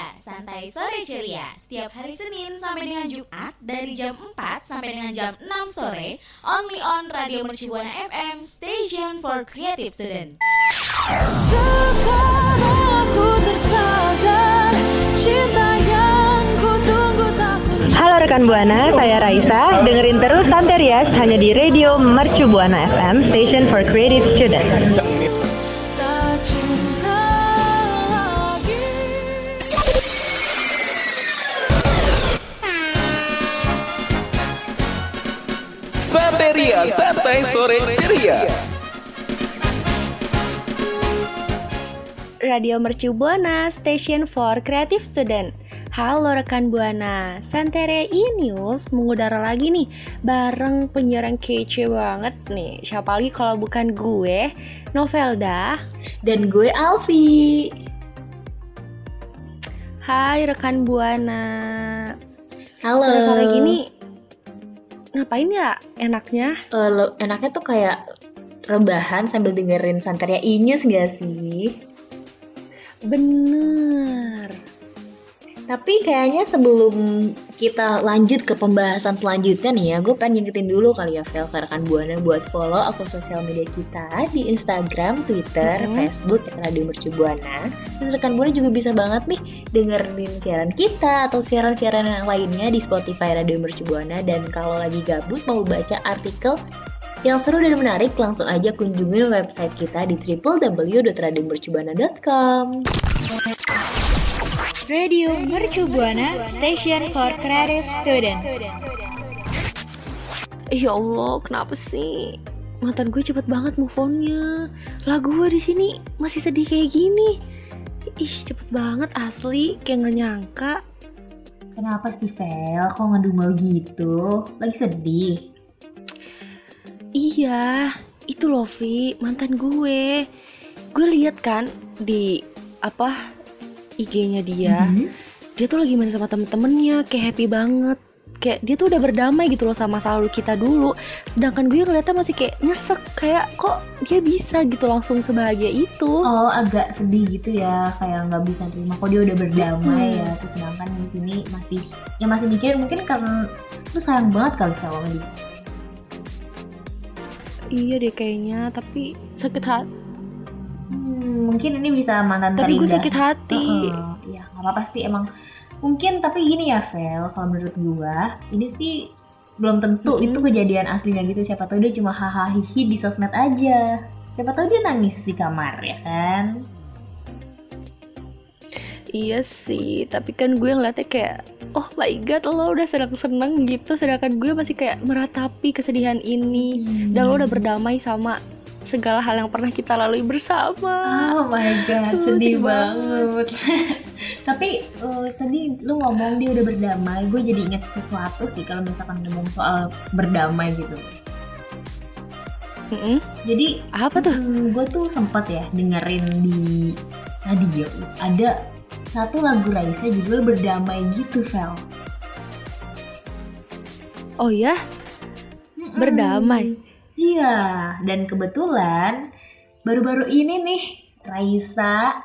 Ceria, Santai Sore Ceria. Setiap hari Senin sampai dengan Jumat dari jam 4 sampai dengan jam 6 sore, only on Radio Mercu Buana FM, Station for Creative Student. Sekarang aku tersadar cinta yang ku tunggu tak punya. Halo rekan Buana, saya Raisa. Dengerin terus Santai Rias hanya di Radio Mercu Buana FM, Station for Creative Student. Santeria, Santai Sore Ceria. Radio Mercu Buana, Station for Creative Student. Halo rekan Buana, Santeria E-News mengudara lagi nih, bareng penyiaran kece banget nih. Siapa lagi kalau bukan gue, Novelda, dan gue Alfi. Hai rekan Buana. Halo. Sore-sore gini ngapain ya enaknya? Enaknya tuh kayak rebahan sambil dengerin Santeria E-News gak sih? Bener. Tapi kayaknya sebelum kita lanjut ke pembahasan selanjutnya nih ya, gue pengen ngingetin dulu kali ya, Vel, ke rekan Buana buat follow akun sosial media kita di Instagram, Twitter, Facebook, Radio Mercu Buana. Dan rekan Buana juga bisa banget nih dengerin siaran kita atau siaran-siaran yang lainnya di Spotify Radio Mercu Buana. Dan kalau lagi gabut mau baca artikel yang seru dan menarik, langsung aja kunjungi website kita di www.radiomercubuana.com. Radio Mercu Buana, Station for Creative Student. Ya Allah, kenapa sih mantan gue cepet banget move on-nya? Lah gue di sini masih sedih kayak gini. Ih, cepet banget asli, kayak nggak nyangka. Kenapa sih, Vel? Kok ngedumel gitu? Lagi sedih? Iya, itu loh Vi, mantan gue. Gue lihat kan di IG-nya dia. Dia tuh lagi main sama temen-temennya, kayak happy banget. Kayak dia tuh udah berdamai gitu loh sama masa lalu kita dulu. Sedangkan gue ngeliatnya masih kayak nyesek, kayak kok dia bisa gitu langsung sebahagia itu. Oh, agak sedih gitu ya, kayak nggak bisa terima. Kok dia udah berdamai ya, terus sedangkan di sini masih mikirin mungkin karena lu sayang banget kali sama dia. Iya deh kayaknya, tapi sakit hati. Mungkin ini bisa mantan terindah. Tapi gue sakit hati. Iya, nggak apa-apa sih emang. Mungkin tapi gini ya, Vel, kalau menurut gue ini sih belum tentu itu kejadian aslinya gitu. Siapa tahu dia cuma hahaha hihi di sosmed aja. Siapa tahu dia nangis di kamar ya kan? Iya sih, tapi kan gue ngeliatnya kayak, oh my god, lo udah seneng-seneng gitu, sedangkan gue masih kayak meratapi kesedihan ini. Dan lo udah berdamai sama segala hal yang pernah kita lalui bersama. Oh my god, sedih banget. Tapi tadi lo ngomong dia udah berdamai, gue jadi inget sesuatu sih kalau misalkan ngomong soal berdamai gitu. Jadi apa tuh? Gue tuh sempat ya dengerin di radio ada satu lagu Raisa judul Berdamai gitu, Vel. Oh ya? Berdamai? Iya, dan kebetulan baru-baru ini nih Raisa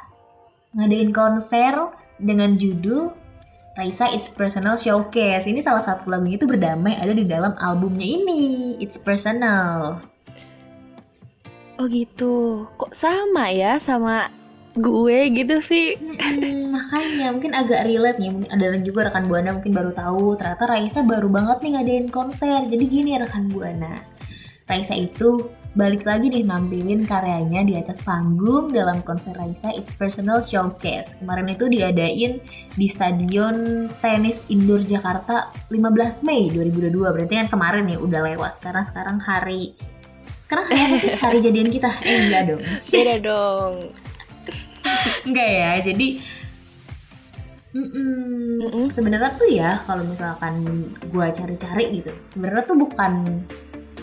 ngadain konser dengan judul Raisa It's Personal Showcase. Ini salah satu lagunya itu Berdamai ada di dalam albumnya ini, It's Personal. Oh gitu, kok sama ya sama gue gitu sih. Makanya mungkin agak relate nih. Ada juga rekan Buana mungkin baru tahu ternyata Raisa baru banget nih ngadain konser. Jadi gini rekan Buana, Raisa itu balik lagi nih nampilin karyanya di atas panggung dalam konser Raisa It's Personal Showcase. Kemarin itu diadain di Stadion Tenis Indoor Jakarta 15 Mei 2022. Berarti kan kemarin nih udah lewat. Karena sekarang hari jadian kita. Enggak dong. Beda dong. Enggak ya, jadi sebenarnya tuh ya kalau misalkan gue cari-cari gitu, sebenarnya tuh bukan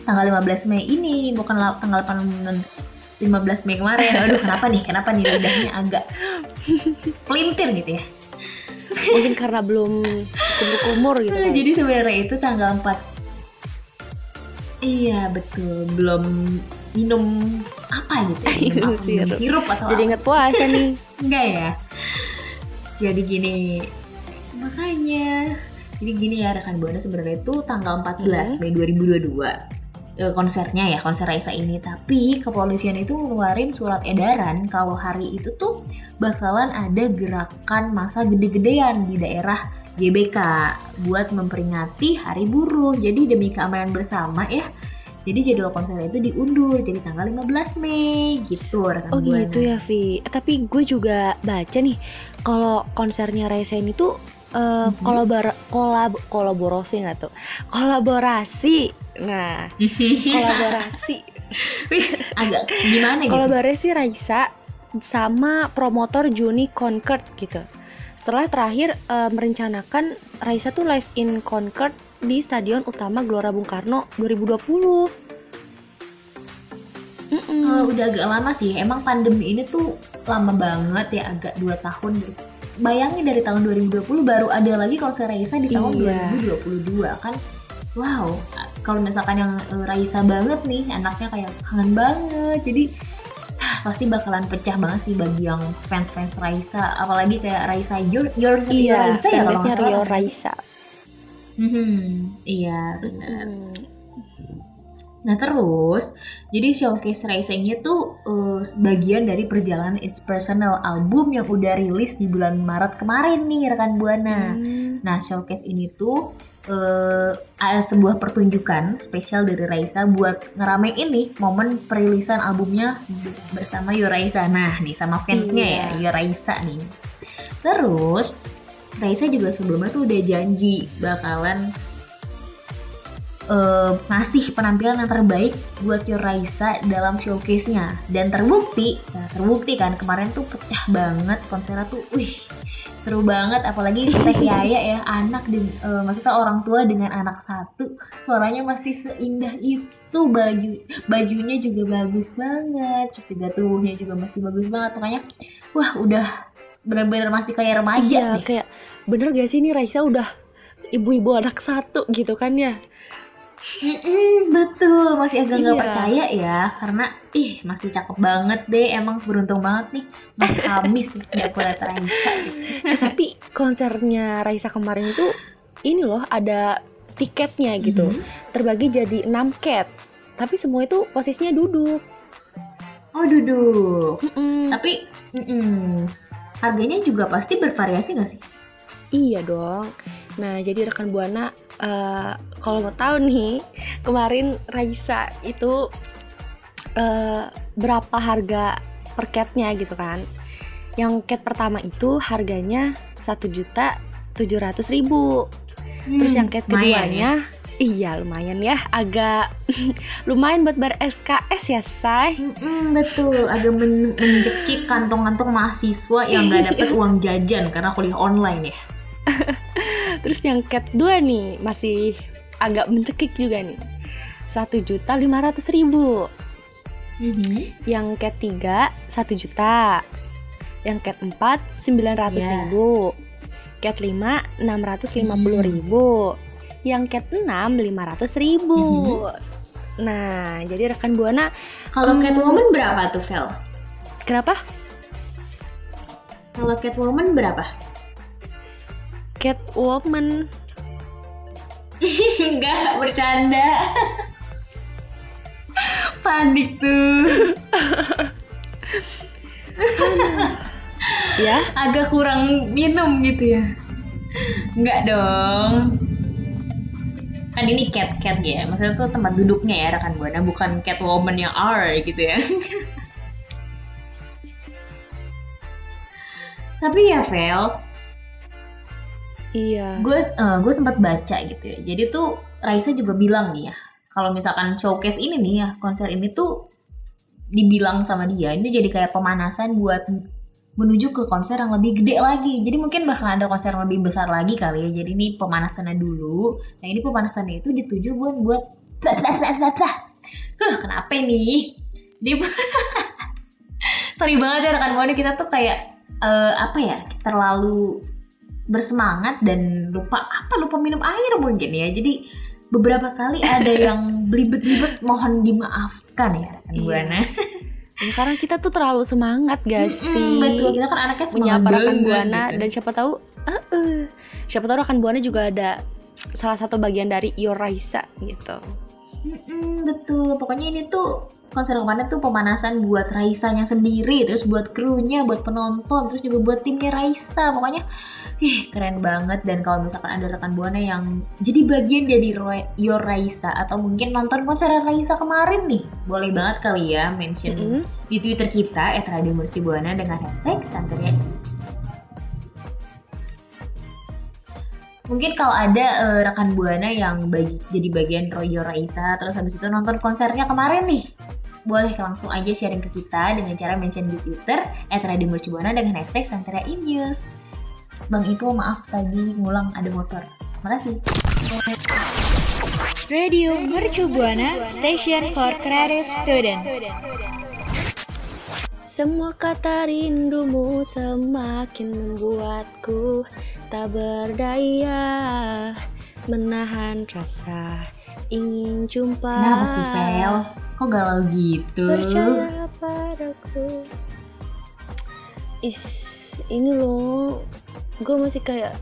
tanggal 15 Mei ini, bukan tanggal 15 Mei kemarin. Aduh, kenapa nih lidahnya agak pelintir gitu ya. Mungkin karena belum kumur gitu. Kan? Jadi sebenarnya itu tanggal 4. Iya betul, belum minum apa gitu ya, minum sirup atau jadi inget puasa nih. Enggak ya. Jadi gini ya rekan Buana, sebenarnya itu tanggal 14 Mei 2022 konsernya ya, konser Raisa ini. Tapi kepolisian itu ngeluarin surat edaran kalau hari itu tuh bakalan ada gerakan massa gede-gedean di daerah GBK buat memperingati Hari Buruh. Jadi demi keamanan bersama ya. Jadi jadwal konser itu diundur jadi tanggal 15 Mei gitu rekan Buana. Oh gitu ya Vi. Tapi gue juga baca nih kalau konsernya Raisa ini tuh kolaborasi agak gimana gitu. Kolaborasi Raisa sama promotor Juni Concert gitu. Setelah terakhir merencanakan Raisa tuh live in concert di Stadion Utama Gelora Bung Karno 2020. Udah agak lama sih, emang pandemi ini tuh lama banget ya, agak 2 tahun deh. Bayangin dari tahun 2020 baru ada lagi konser Raisa di tahun 2022 kan. Wow, kalau misalkan yang Raisa banget nih, anaknya kayak kangen banget. Jadi pasti bakalan pecah banget sih bagi yang fans-fans Raisa, apalagi kayak Raisa your iya, Raisa ya kalau Rio Raisa. Iya benar. Nah terus, jadi showcase Raisa ini tuh bagian dari perjalanan It's Personal album yang udah rilis di bulan Maret kemarin nih rekan Buana. Nah showcase ini tuh sebuah pertunjukan spesial dari Raisa buat ngeramein nih momen perilisan albumnya bersama Yo Raisa. Nah nih sama fansnya ya Yo Raisa nih. Terus Raisa juga sebelumnya tuh udah janji bakalan ngasih penampilan yang terbaik buat Yo Raisa dalam showcase-nya. Dan terbukti kan kemarin tuh pecah banget konsernya tuh, seru banget. Apalagi Teh Yaya ya, maksudnya orang tua dengan anak satu, suaranya masih seindah itu, bajunya juga bagus banget, terus juga tubuhnya juga masih bagus banget. Makanya wah udah benar-benar masih kayak remaja nih. Kayak bener gak sih ini Raisa udah ibu-ibu anak satu gitu kan ya? Betul, masih agak nggak percaya ya, karena masih cakep banget deh, emang beruntung banget nih Mas Hamis nggak boleh Raisa. Tapi konsernya Raisa kemarin itu ini loh ada tiketnya gitu, terbagi jadi 6 cat, tapi semua itu posisinya duduk. Oh duduk, tapi harganya juga pasti bervariasi nggak sih? Iya dong. Nah jadi rekan Buana, kalau mau tahu nih kemarin Raisa itu berapa harga per catnya gitu kan. Yang cat pertama itu harganya 1.700.000. Terus yang cat keduanya lumayan ya, agak lumayan buat bar SKS ya say. Betul, agak menjekik kantong-kantong mahasiswa yang gak dapet uang jajan karena kuliah online ya. Terus yang cat 2 nih masih agak mencekik juga nih, 1.500.000. Yang cat 3 1 juta, yang cat 4 900.000, cat 5 650.000, yang cat 6 500.000. Nah jadi rekan Buana, kalau Catwoman berapa tuh Vel? Kenapa? Kalau Catwoman berapa? Catwoman enggak bercanda. Panik tuh. Ya, agak kurang minum gitu ya. Enggak dong. Kan ini cat ya. Maksudnya tuh tempat duduknya ya rekan Buana, bukan Catwoman yang R gitu ya. Tapi ya Vel, iya. Gue sempat baca gitu ya. Jadi tuh Raisa juga bilang nih ya, kalau misalkan showcase ini nih ya, konser ini tuh dibilang sama dia, ini jadi kayak pemanasan buat menuju ke konser yang lebih gede lagi. Jadi mungkin bakal ada konser yang lebih besar lagi kali ya. Jadi ini pemanasannya dulu. Nah ini pemanasannya itu dituju buat kenapa nih? Sorry banget ya rekan Buana, kita tuh kayak terlalu bersemangat dan lupa minum air mungkin ya. Jadi beberapa kali ada yang belibet-belibet, mohon dimaafkan ya rekan Buana. Ya, karena kita tuh terlalu semangat gak sih? Betul, kita kan anaknya semangat menyapa Rekan Buana gitu. Dan siapa tahu Rekan Buana juga ada salah satu bagian dari Yoraisa gitu. Betul, pokoknya ini tuh konser kemarin tuh pemanasan buat Raisanya sendiri, terus buat krunya, buat penonton, terus juga buat timnya Raisa. Pokoknya keren banget. Dan kalau misalkan ada Rekan Buana yang jadi bagian dari Yoraisa atau mungkin nonton konser Raisa kemarin nih, boleh banget kali ya mention di Twitter kita @radiomercubuana dengan hashtag Santeria. Mungkin kalau ada Rekan Buana yang jadi bagian Yoraisa terus habis itu nonton konsernya kemarin nih, boleh langsung aja sharing ke kita dengan cara mention di Twitter @radiomercubuana dengan hashtag Santeria News. Bang Iko, maaf tadi ngulang ada motor. Makasih. Radio Mercu Buana, station for creative student. Semua kata rindumu semakin membuatku tak berdaya menahan rasa ingin jumpa. Kenapa sih, Fel? Kok galau gitu? Percaya padaku. Ini loh, gue masih kayak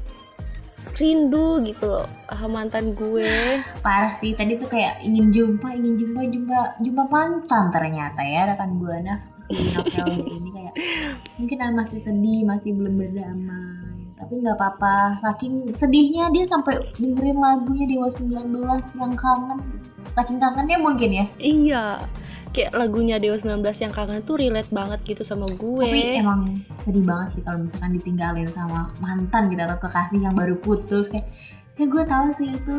rindu gitu loh mantan gue. Parah sih, tadi tuh kayak ingin jumpa mantan ternyata ya Rekan Buana si Novel ini kayak mungkin masih sedih, masih belum berdamai. Tapi gak apa-apa, saking sedihnya dia sampai dengerin lagunya Dewa 19 yang kangen. Saking kangennya mungkin ya? Iya, kayak lagunya Dewa 19 yang kangen tuh relate banget gitu sama gue. Tapi emang sedih banget sih kalau misalkan ditinggalin sama mantan gitu atau kekasih yang baru putus. Kayak gue tahu sih itu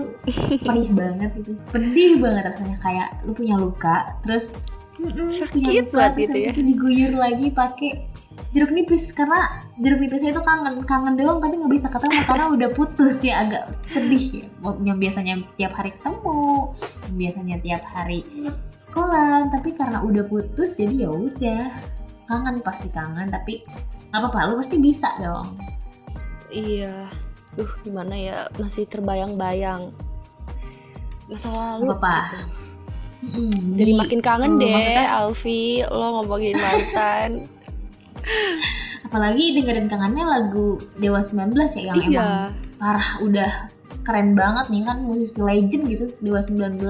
perih banget gitu. Pedih banget rasanya, kayak lu punya luka, terus sakit banget gitu ya. Terus diguyur lagi pakai jeruk nipis, karena jeruk nipisnya itu kangen doang tapi nggak bisa ketemu karena udah putus ya. Agak sedih ya, yang biasanya tiap hari ketemu, yang biasanya tiap hari kolan, tapi karena udah putus jadi ya udah kangen, pasti kangen. Tapi nggak apa-apa, lu pasti bisa dong. Iya, gimana ya, masih terbayang-bayang masa lalu apa gitu. Jadi makin kangen deh maksudnya... Alfi, lo ngomongin mantan. Apalagi dengerin kangennya lagu Dewa 19 ya, yang emang parah, udah keren banget nih kan, musisi legend gitu Dewa 19.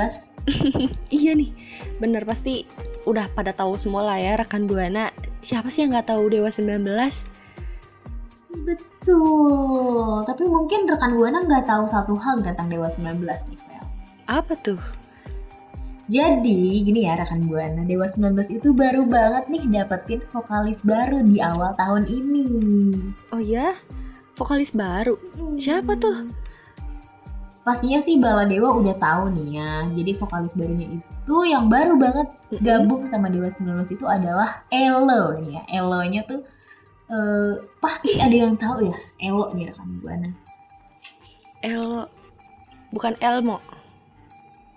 Iya nih, bener, pasti udah pada tahu semua lah ya Rekan Buana. Siapa sih yang gak tahu Dewa 19? Betul, tapi mungkin Rekan Buana gak tahu satu hal tentang Dewa 19 nih, Fel. Apa tuh? Jadi gini ya Rekan Buana, Dewa 19 itu baru banget nih dapetin vokalis baru di awal tahun ini. Oh ya? Vokalis baru? Siapa tuh? Pastinya sih Baladewa udah tahu nih ya. Jadi vokalis barunya itu yang baru banget gabung sama Dewa 19 itu adalah Ello nih ya. Ello-nya tuh pasti ada yang tahu ya Ello nih Rekan Buana. Ello bukan Elmo.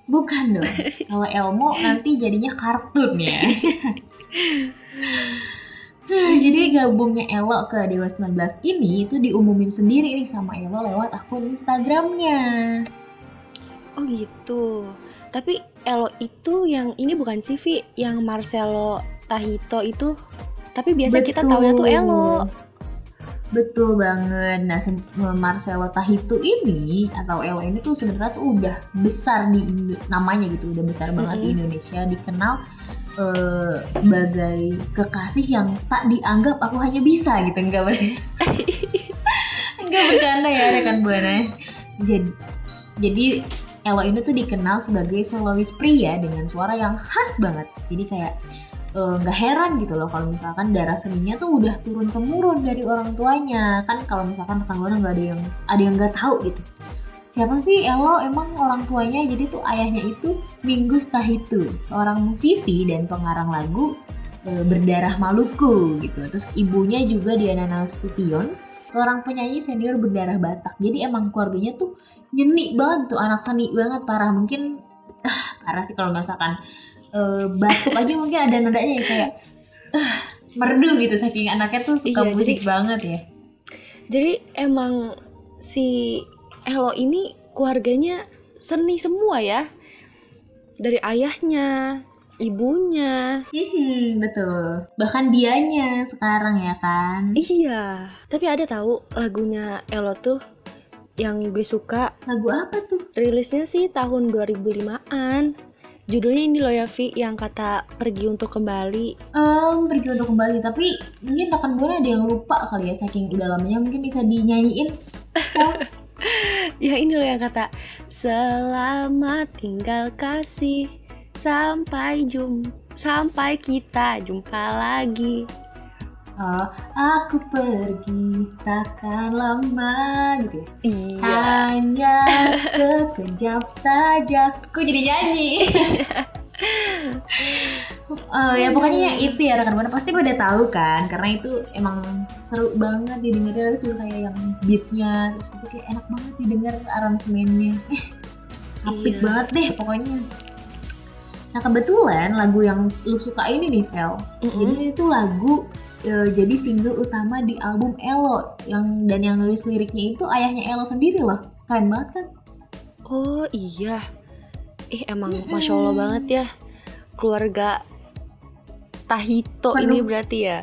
Bukan dong, kalau Elmo nanti jadinya kartun ya. Jadi gabungnya Ello ke Dewa 19 ini itu diumumin sendiri nih sama Ello lewat akun Instagramnya. Oh gitu, tapi Ello itu yang ini bukan sih Vi, yang Marcelo Tahito itu, tapi biasa kita taunya tuh Ello. Betul banget. Nah, Marcelo Tahito ini atau Ello ini tuh sebenarnya tuh udah besar di namanya gitu, udah besar banget di Indonesia, dikenal sebagai kekasih yang tak dianggap aku hanya bisa gitu, enggak bercanda ya Rekan Buana. Jadi Ello ini tuh dikenal sebagai solois pria dengan suara yang khas banget. Jadi kayak nggak heran gitu loh kalau misalkan darah seninya tuh udah turun temurun dari orang tuanya kan. Kalau misalkan Rekan Buana nggak ada yang nggak tahu gitu siapa sih Ello, emang orang tuanya jadi tuh ayahnya itu Mingus Tahito, seorang musisi dan pengarang lagu berdarah Maluku gitu. Terus ibunya juga Diana Nasution, seorang penyanyi senior berdarah Batak. Jadi emang keluarganya tuh nyeni banget tuh, anak seni banget parah. Mungkin parah sih kalau misalkan batuk aja mungkin ada nadanya ya, kayak merdu gitu, saking anaknya tuh suka musik banget ya. Jadi emang si Ello ini keluarganya seni semua ya, dari ayahnya, ibunya. Betul. Bahkan dianya sekarang ya kan? Iya. Tapi ada tahu lagunya Ello tuh yang gue suka. Lagu apa tuh? Rilisnya sih tahun 2005-an. Judulnya ini loh ya, Vi, yang kata Pergi Untuk Kembali. Pergi Untuk Kembali, tapi mungkin rekan gue ada yang lupa kali ya, saking udah lamanya, mungkin bisa dinyanyiin. Ya ini loh yang kata selamat tinggal kasih, sampai kita jumpa lagi. Oh, aku pergi takkan lama gitu. Iya. Hanya sekejap saja. Aku jadi nyanyi. Ya pokoknya yang itu ya rekan-rekan pasti pada tahu kan, karena itu emang seru banget didengarnya, terus juga kayak yang beatnya, terus itu kayak enak banget didengar aransemennya. Apik banget deh pokoknya. Nah kebetulan lagu yang lu suka ini nih, Vel. Jadi itu lagu jadi single utama di album Ello yang nulis liriknya itu ayahnya Ello sendiri loh. Keren banget kan? Oh iya. Emang Masya Allah banget ya keluarga Tahito ini berarti ya.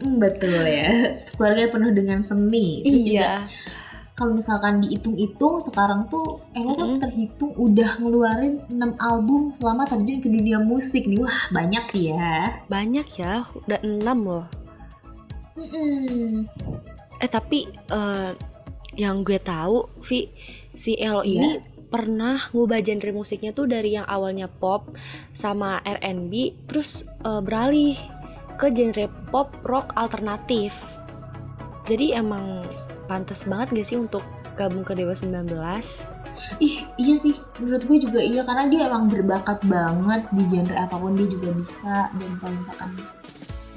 Betul ya. Keluarga penuh dengan seni. Terus iya. Juga kalau misalkan dihitung-hitung sekarang tuh Ello tuh terhitung udah ngeluarin 6 album selama terjun ke dunia musik nih. Wah, banyak sih ya. Banyak ya, udah 6 loh. Tapi yang gue tahu, Vi, si Ello ini pernah ngubah genre musiknya tuh dari yang awalnya pop sama R&B, terus beralih ke genre pop rock alternatif. Jadi emang pantas banget gak sih untuk gabung ke Dewa 19? Iya sih, menurut gue juga iya, karena dia emang berbakat banget di genre apapun dia juga bisa, dan kalau misalkan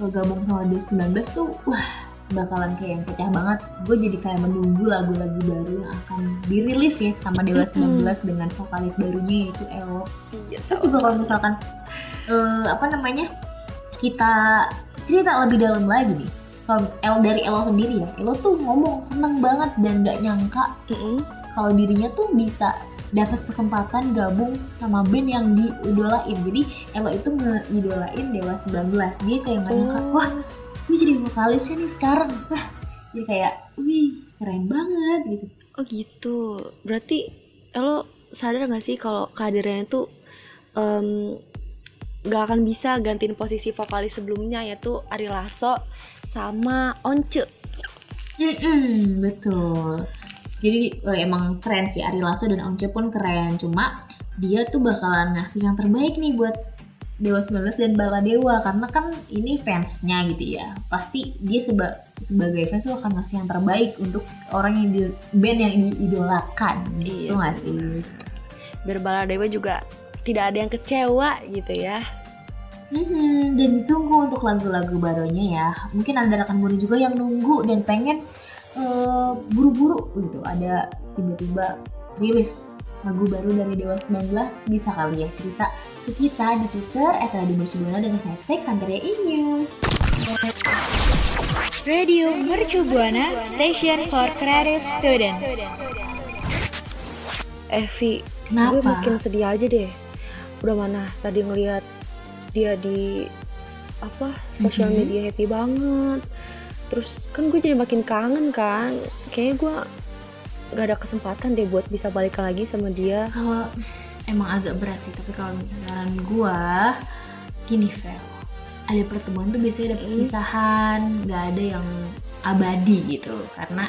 gabung sama Dewa 19 tuh wah bakalan kayak yang pecah banget. Gue jadi kayak menunggu lagu-lagu baru yang akan dirilis ya sama Dewa 19 dengan vokalis barunya yaitu Ello. Terus juga kalau misalkan kita cerita lebih dalam lagi nih, dari Ello sendiri ya, Ello tuh ngomong seneng banget dan gak nyangka kalau dirinya tuh bisa dapat kesempatan gabung sama band yang diidolain. Jadi Ello itu ngeidolain Dewa 19, dia kayak gak nyangka, wah gue jadi vokalisnya nih sekarang. Wah, jadi kayak wih keren banget gitu. Oh gitu, berarti Ello sadar gak sih kalau kehadirannya tuh gak akan bisa gantiin posisi vokalis sebelumnya yaitu Ari Lasso sama Once. Betul. Jadi emang keren sih, Ari Lasso dan Once pun keren. Cuma dia tuh bakalan ngasih yang terbaik nih buat Dewa 19 dan Baladewa, karena kan ini fansnya gitu ya. Pasti dia sebagai fans tuh akan ngasih yang terbaik untuk orang yang band yang diidolakan. Iya, itu gak sih? Biar Baladewa juga tidak ada yang kecewa gitu ya. Dan ditunggu untuk lagu-lagu barunya ya. Mungkin ada rekan Budi juga yang nunggu dan pengen buru-buru gitu, ada tiba-tiba rilis lagu baru dari Dewa 19, bisa kali ya cerita ke kita di Twitter @radiomercubuana dengan hashtag Santeria E-News. Radio Mercubuana, station for creative student. Vi, gue makin sedih aja deh. Udah mana tadi ngelihat dia di sosial media happy banget, terus kan gue jadi makin kangen kan. Kayaknya gue gak ada kesempatan deh buat bisa balikan lagi sama dia. Kalau emang agak berat sih, tapi kalau misalkan gue gini, Vel, ada pertemuan tuh biasanya ada perpisahan, gak ada yang abadi gitu, karena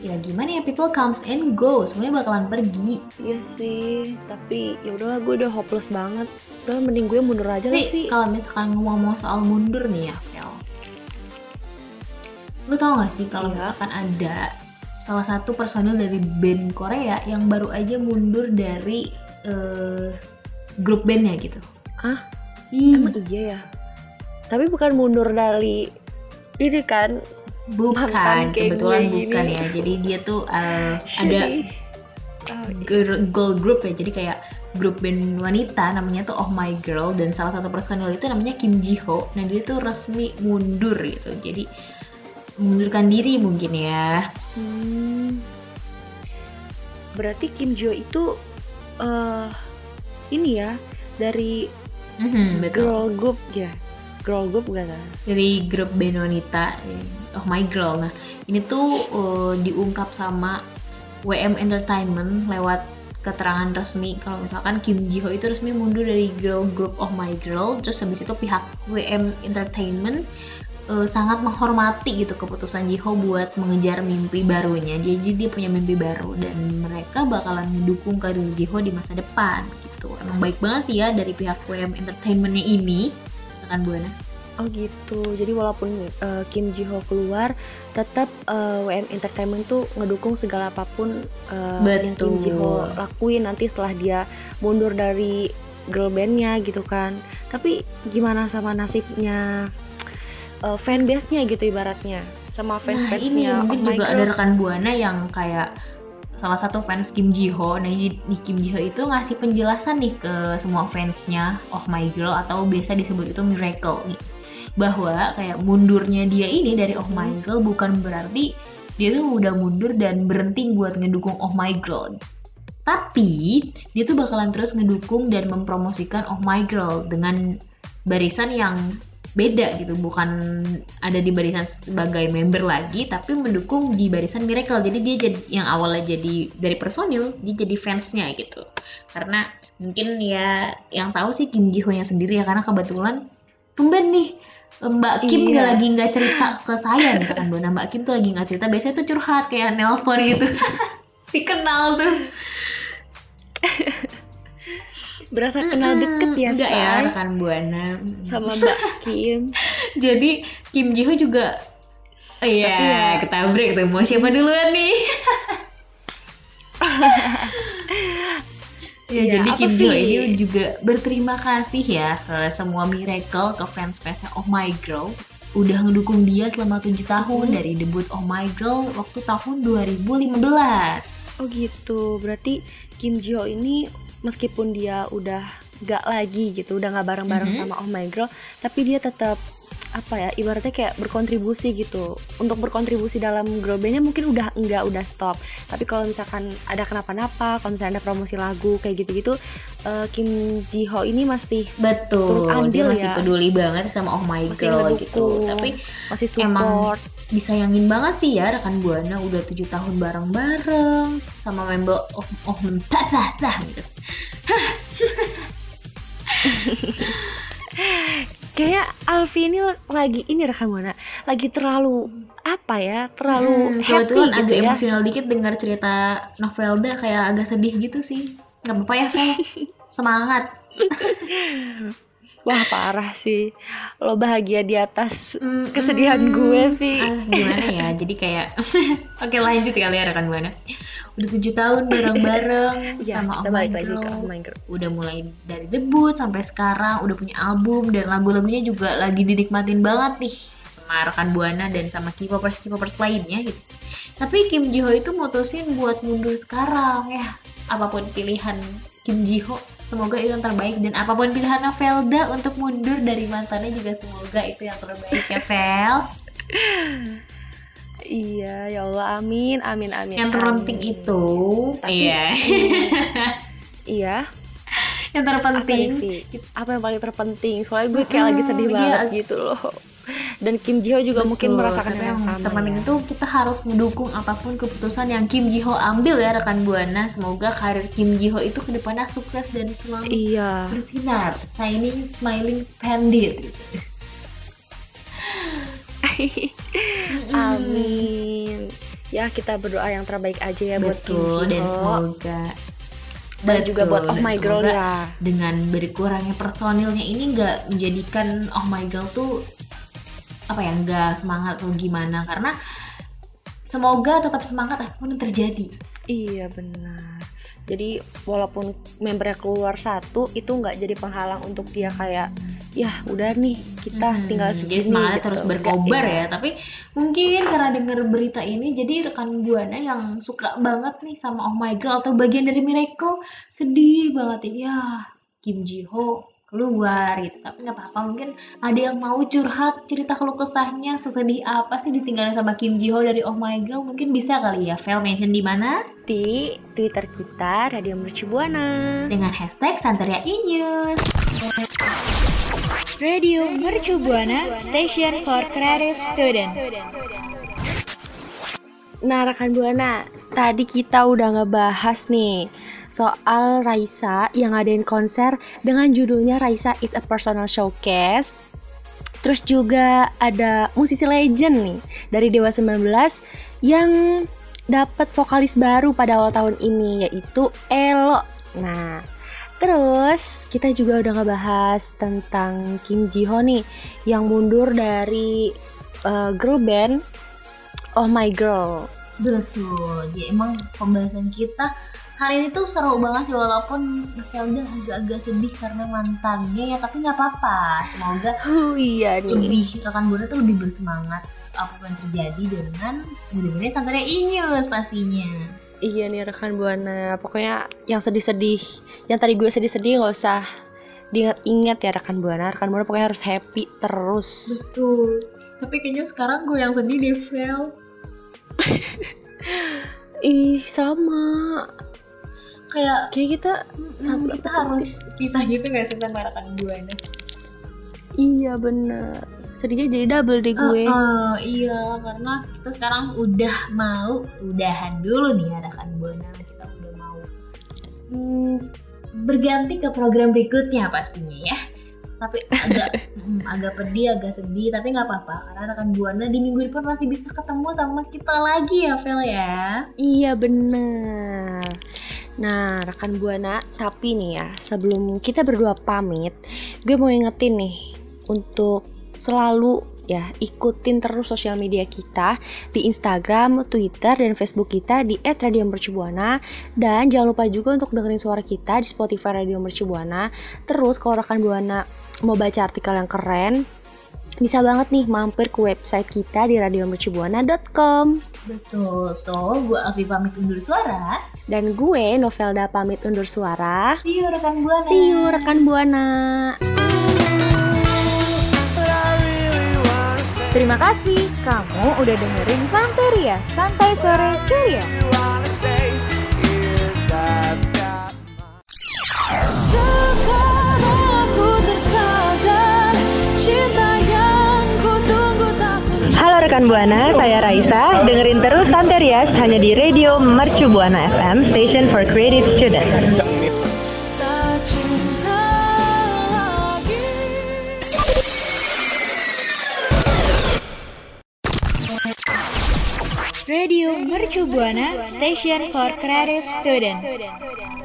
ya gimana ya, people comes and go, semuanya bakalan pergi. Iya sih, tapi ya udahlah, gue udah hopeless banget. Udah mending gue mundur aja lah. Tapi kalau misalkan ngomong soal mundur nih ya, Vel, lu tau gak sih kalau misalkan ada salah satu personil dari band Korea yang baru aja mundur dari grup bandnya gitu? Hah? Emang iya ya? Tapi bukan mundur dari ini kan? Bukan, kebetulan bukan ya. Jadi dia tuh ada girl group ya. Jadi kayak grup band wanita namanya tuh Oh My Girl, dan salah satu personil itu namanya Kim Ji Ho. Nah dia tuh resmi mundur gitu. Jadi mundurkan diri mungkin ya. Berarti Kim Ji Ho itu ini ya, dari Girl group ya, girl group gak kan? Dari grup band wanita, Oh My Girl. Nah ini tuh diungkap sama WM Entertainment lewat keterangan resmi kalau misalkan Kim Ji Ho itu resmi mundur dari girl group Oh My Girl. Terus habis itu pihak WM Entertainment sangat menghormati gitu keputusan Ji Ho buat mengejar mimpi barunya. Jadi dia punya mimpi baru dan mereka bakalan mendukung karir Ji Ho di masa depan gitu. Emang baik banget sih ya dari pihak WM Entertainment-nya ini, kan Buana? Oh gitu. Jadi walaupun Kim Ji Ho keluar, tetap WM Entertainment tuh ngedukung segala apapun yang Kim Ji Ho lakuin nanti setelah dia mundur dari girl band-nya gitu kan. Tapi gimana sama nasibnya fanbase-nya gitu ibaratnya, sama fans-fansnya. Nah ini mungkin juga ada rekan Buana yang kayak salah satu fans Kim Ji Ho. Nah ini Kim Ji Ho itu ngasih penjelasan nih ke semua fansnya Oh My Girl atau biasa disebut itu Miracle nih, bahwa kayak mundurnya dia ini dari Oh My Girl bukan berarti dia tuh udah mundur dan berhenti buat ngedukung Oh My Girl. Tapi dia tuh bakalan terus ngedukung dan mempromosikan Oh My Girl dengan barisan yang beda gitu, bukan ada di barisan sebagai member lagi, tapi mendukung di barisan Miracle. Jadi dia jadi, yang awalnya jadi dari personil, dia jadi fansnya gitu. Karena mungkin ya yang tahu sih Kim Ji Ho nya sendiri ya, karena kebetulan tumben nih Mbak Kim lagi nggak cerita ke saya nih kan Buana. Mbak Kim tuh lagi nggak cerita, biasanya tuh curhat kayak nelpon gitu. Si kenal tuh. Berasa kenal deket ya, enggak say. Ya rekan Buana sama Mbak Kim. Jadi Kim Ji Ho juga iya ketabrak tuh, mau siapa duluan nih. Ya, jadi Kim Ji Ho ini juga berterima kasih ya ke semua Miracle, ke fans-fansnya Oh My Girl, udah ngedukung dia selama 7 tahun dari debut Oh My Girl waktu tahun 2015. Oh gitu, berarti Kim Ji Ho ini meskipun dia udah gak lagi gitu, udah gak bareng-bareng sama Oh My Girl, tapi dia tetap ibaratnya kayak berkontribusi gitu. Untuk berkontribusi dalam girl band-nya mungkin udah stop. Tapi kalau misalkan ada kenapa-napa, kalau misalkan ada promosi lagu kayak gitu-gitu, Kim Ji Ho ini masih turut andil, dia masih peduli banget sama Oh My Girl, masih ngedukung, gitu. Tapi masih support. Emang disayangin banget sih ya rekan Buana, udah 7 tahun bareng-bareng sama member Oh mentah-tah gitu. Kayak Alfi ini lagi ini rekan Buana lagi terlalu happy gitu, agak emosional dikit dengar cerita Novelda, kayak agak sedih gitu sih. Gak apa-apa ya Fel, semangat. Wah parah sih, lo bahagia di atas kesedihan gue Vi. Gimana ya, jadi kayak oke lanjut kali ya rekan Buana. Udah 7 tahun bareng-bareng sama Oh My Girl. Udah mulai dari debut sampai sekarang, udah punya album dan lagu-lagunya juga lagi dinikmatin banget nih sama rekan Buana dan sama K-popers lainnya gitu. Tapi Kim Ji Ho itu mutusin buat mundur sekarang ya. Apapun pilihan Kim Ji Ho, semoga itu yang terbaik, dan apapun pilihan Velda untuk mundur dari mantannya juga semoga itu yang terbaik ya Vel. Iya, ya Allah, amin. Yang terpenting itu, iya. Yang terpenting, apa yang paling terpenting? Soalnya gue kayak lagi sedih banget gitu loh. Dan Kim Ji Ho juga mungkin merasakan yang sama. Teman-teman itu kita harus mendukung apapun keputusan yang Kim Ji Ho ambil ya rekan Buana. Semoga karir Kim Ji Ho itu kedepannya sukses dan selalu bersinar, shining, smiling, splendid. Gitu. Amin. Ya kita berdoa yang terbaik aja ya buat Kim Ji Ho. Dan semoga. Dan juga buat Oh My Girl ya. Dengan berkurangnya personilnya ini nggak menjadikan Oh My Girl tuh nggak semangat atau gimana, karena semoga tetap semangat apapun yang terjadi. Iya benar, jadi walaupun membernya keluar satu itu nggak jadi penghalang untuk dia kayak ya udah nih kita tinggal segini, jadi semangat gitu. Terus berkobar ya, tapi mungkin karena dengar berita ini jadi rekan Buana yang suka banget nih sama Oh My Girl atau bagian dari Miracle sedih banget ya Kim Ji Ho keluar gitu. Tapi nggak apa-apa, mungkin ada yang mau curhat cerita keluh kesahnya, sesedih apa sih ditinggalin sama Kim Ji Ho dari Oh My Girl, mungkin bisa kali ya Vel mention di mana? Di Twitter kita Radio Mercu Buana dengan hashtag Santeria Inews. Radio Mercu Buana, Station for Creative Student. Nah, rekan Buana, tadi kita udah ngebahas nih soal Raisa yang ngadain konser dengan judulnya Raisa is a Personal Showcase. Terus juga ada musisi legend nih dari Dewa 19 yang dapat vokalis baru pada awal tahun ini, yaitu Ello. Nah, terus kita juga udah ngebahas tentang Kim Ji Ho nih yang mundur dari girl band Oh My Girl. Betul, ya emang pembahasan kita hari ini tuh seru banget sih, walaupun Felda agak-agak sedih karena mantannya ya, tapi nggak apa-apa. Semoga iya nih, lebih rekan Buana tuh lebih bersemangat apa yang terjadi dengan mudah-mudahan santai Inews pastinya. Iya nih rekan Buana, pokoknya yang sedih-sedih, yang tadi gue sedih-sedih gak usah diingat ya rekan Buana. Rekan Buana pokoknya harus happy terus. Betul, tapi kayaknya sekarang gue yang sedih deh, Vel. Ih, sama. Kayak kita harus pisah gitu gak sih sama rekan Buana? Iya bener, sedihnya jadi double deh gue. Iya, karena kita sekarang udah mau udahan dulu nih rekan Buana. Kita udah mau berganti ke program berikutnya pastinya ya. Tapi agak pedih, agak sedih, tapi nggak apa-apa karena rekan Buana di minggu depan masih bisa ketemu sama kita lagi ya, Vel ya. Iya benar. Nah rekan Buana, tapi nih ya sebelum kita berdua pamit, gue mau ingetin nih untuk selalu ya ikutin terus sosial media kita di Instagram, Twitter, dan Facebook kita di @radiomercubuana, dan jangan lupa juga untuk dengerin suara kita di Spotify Radio Mercu Buana. Terus kalau rekan Buana mau baca artikel yang keren, bisa banget nih mampir ke website kita di radiomercubuana.com. Betul, so gue Afi pamit undur suara dan gue Novelda pamit undur suara. See you rekan Buana. See you rekan Buana. Terima kasih, kamu udah dengerin Santeria, Santai Sore Ceria. Sekarang aku tersadar, cinta yang ku tunggu tak punya. Halo rekan Buana, saya Raisa. Dengerin terus Santeria hanya di Radio Mercu Buana FM, Station for Creative Students. Radio Mercu Buana, Station for Creative Student.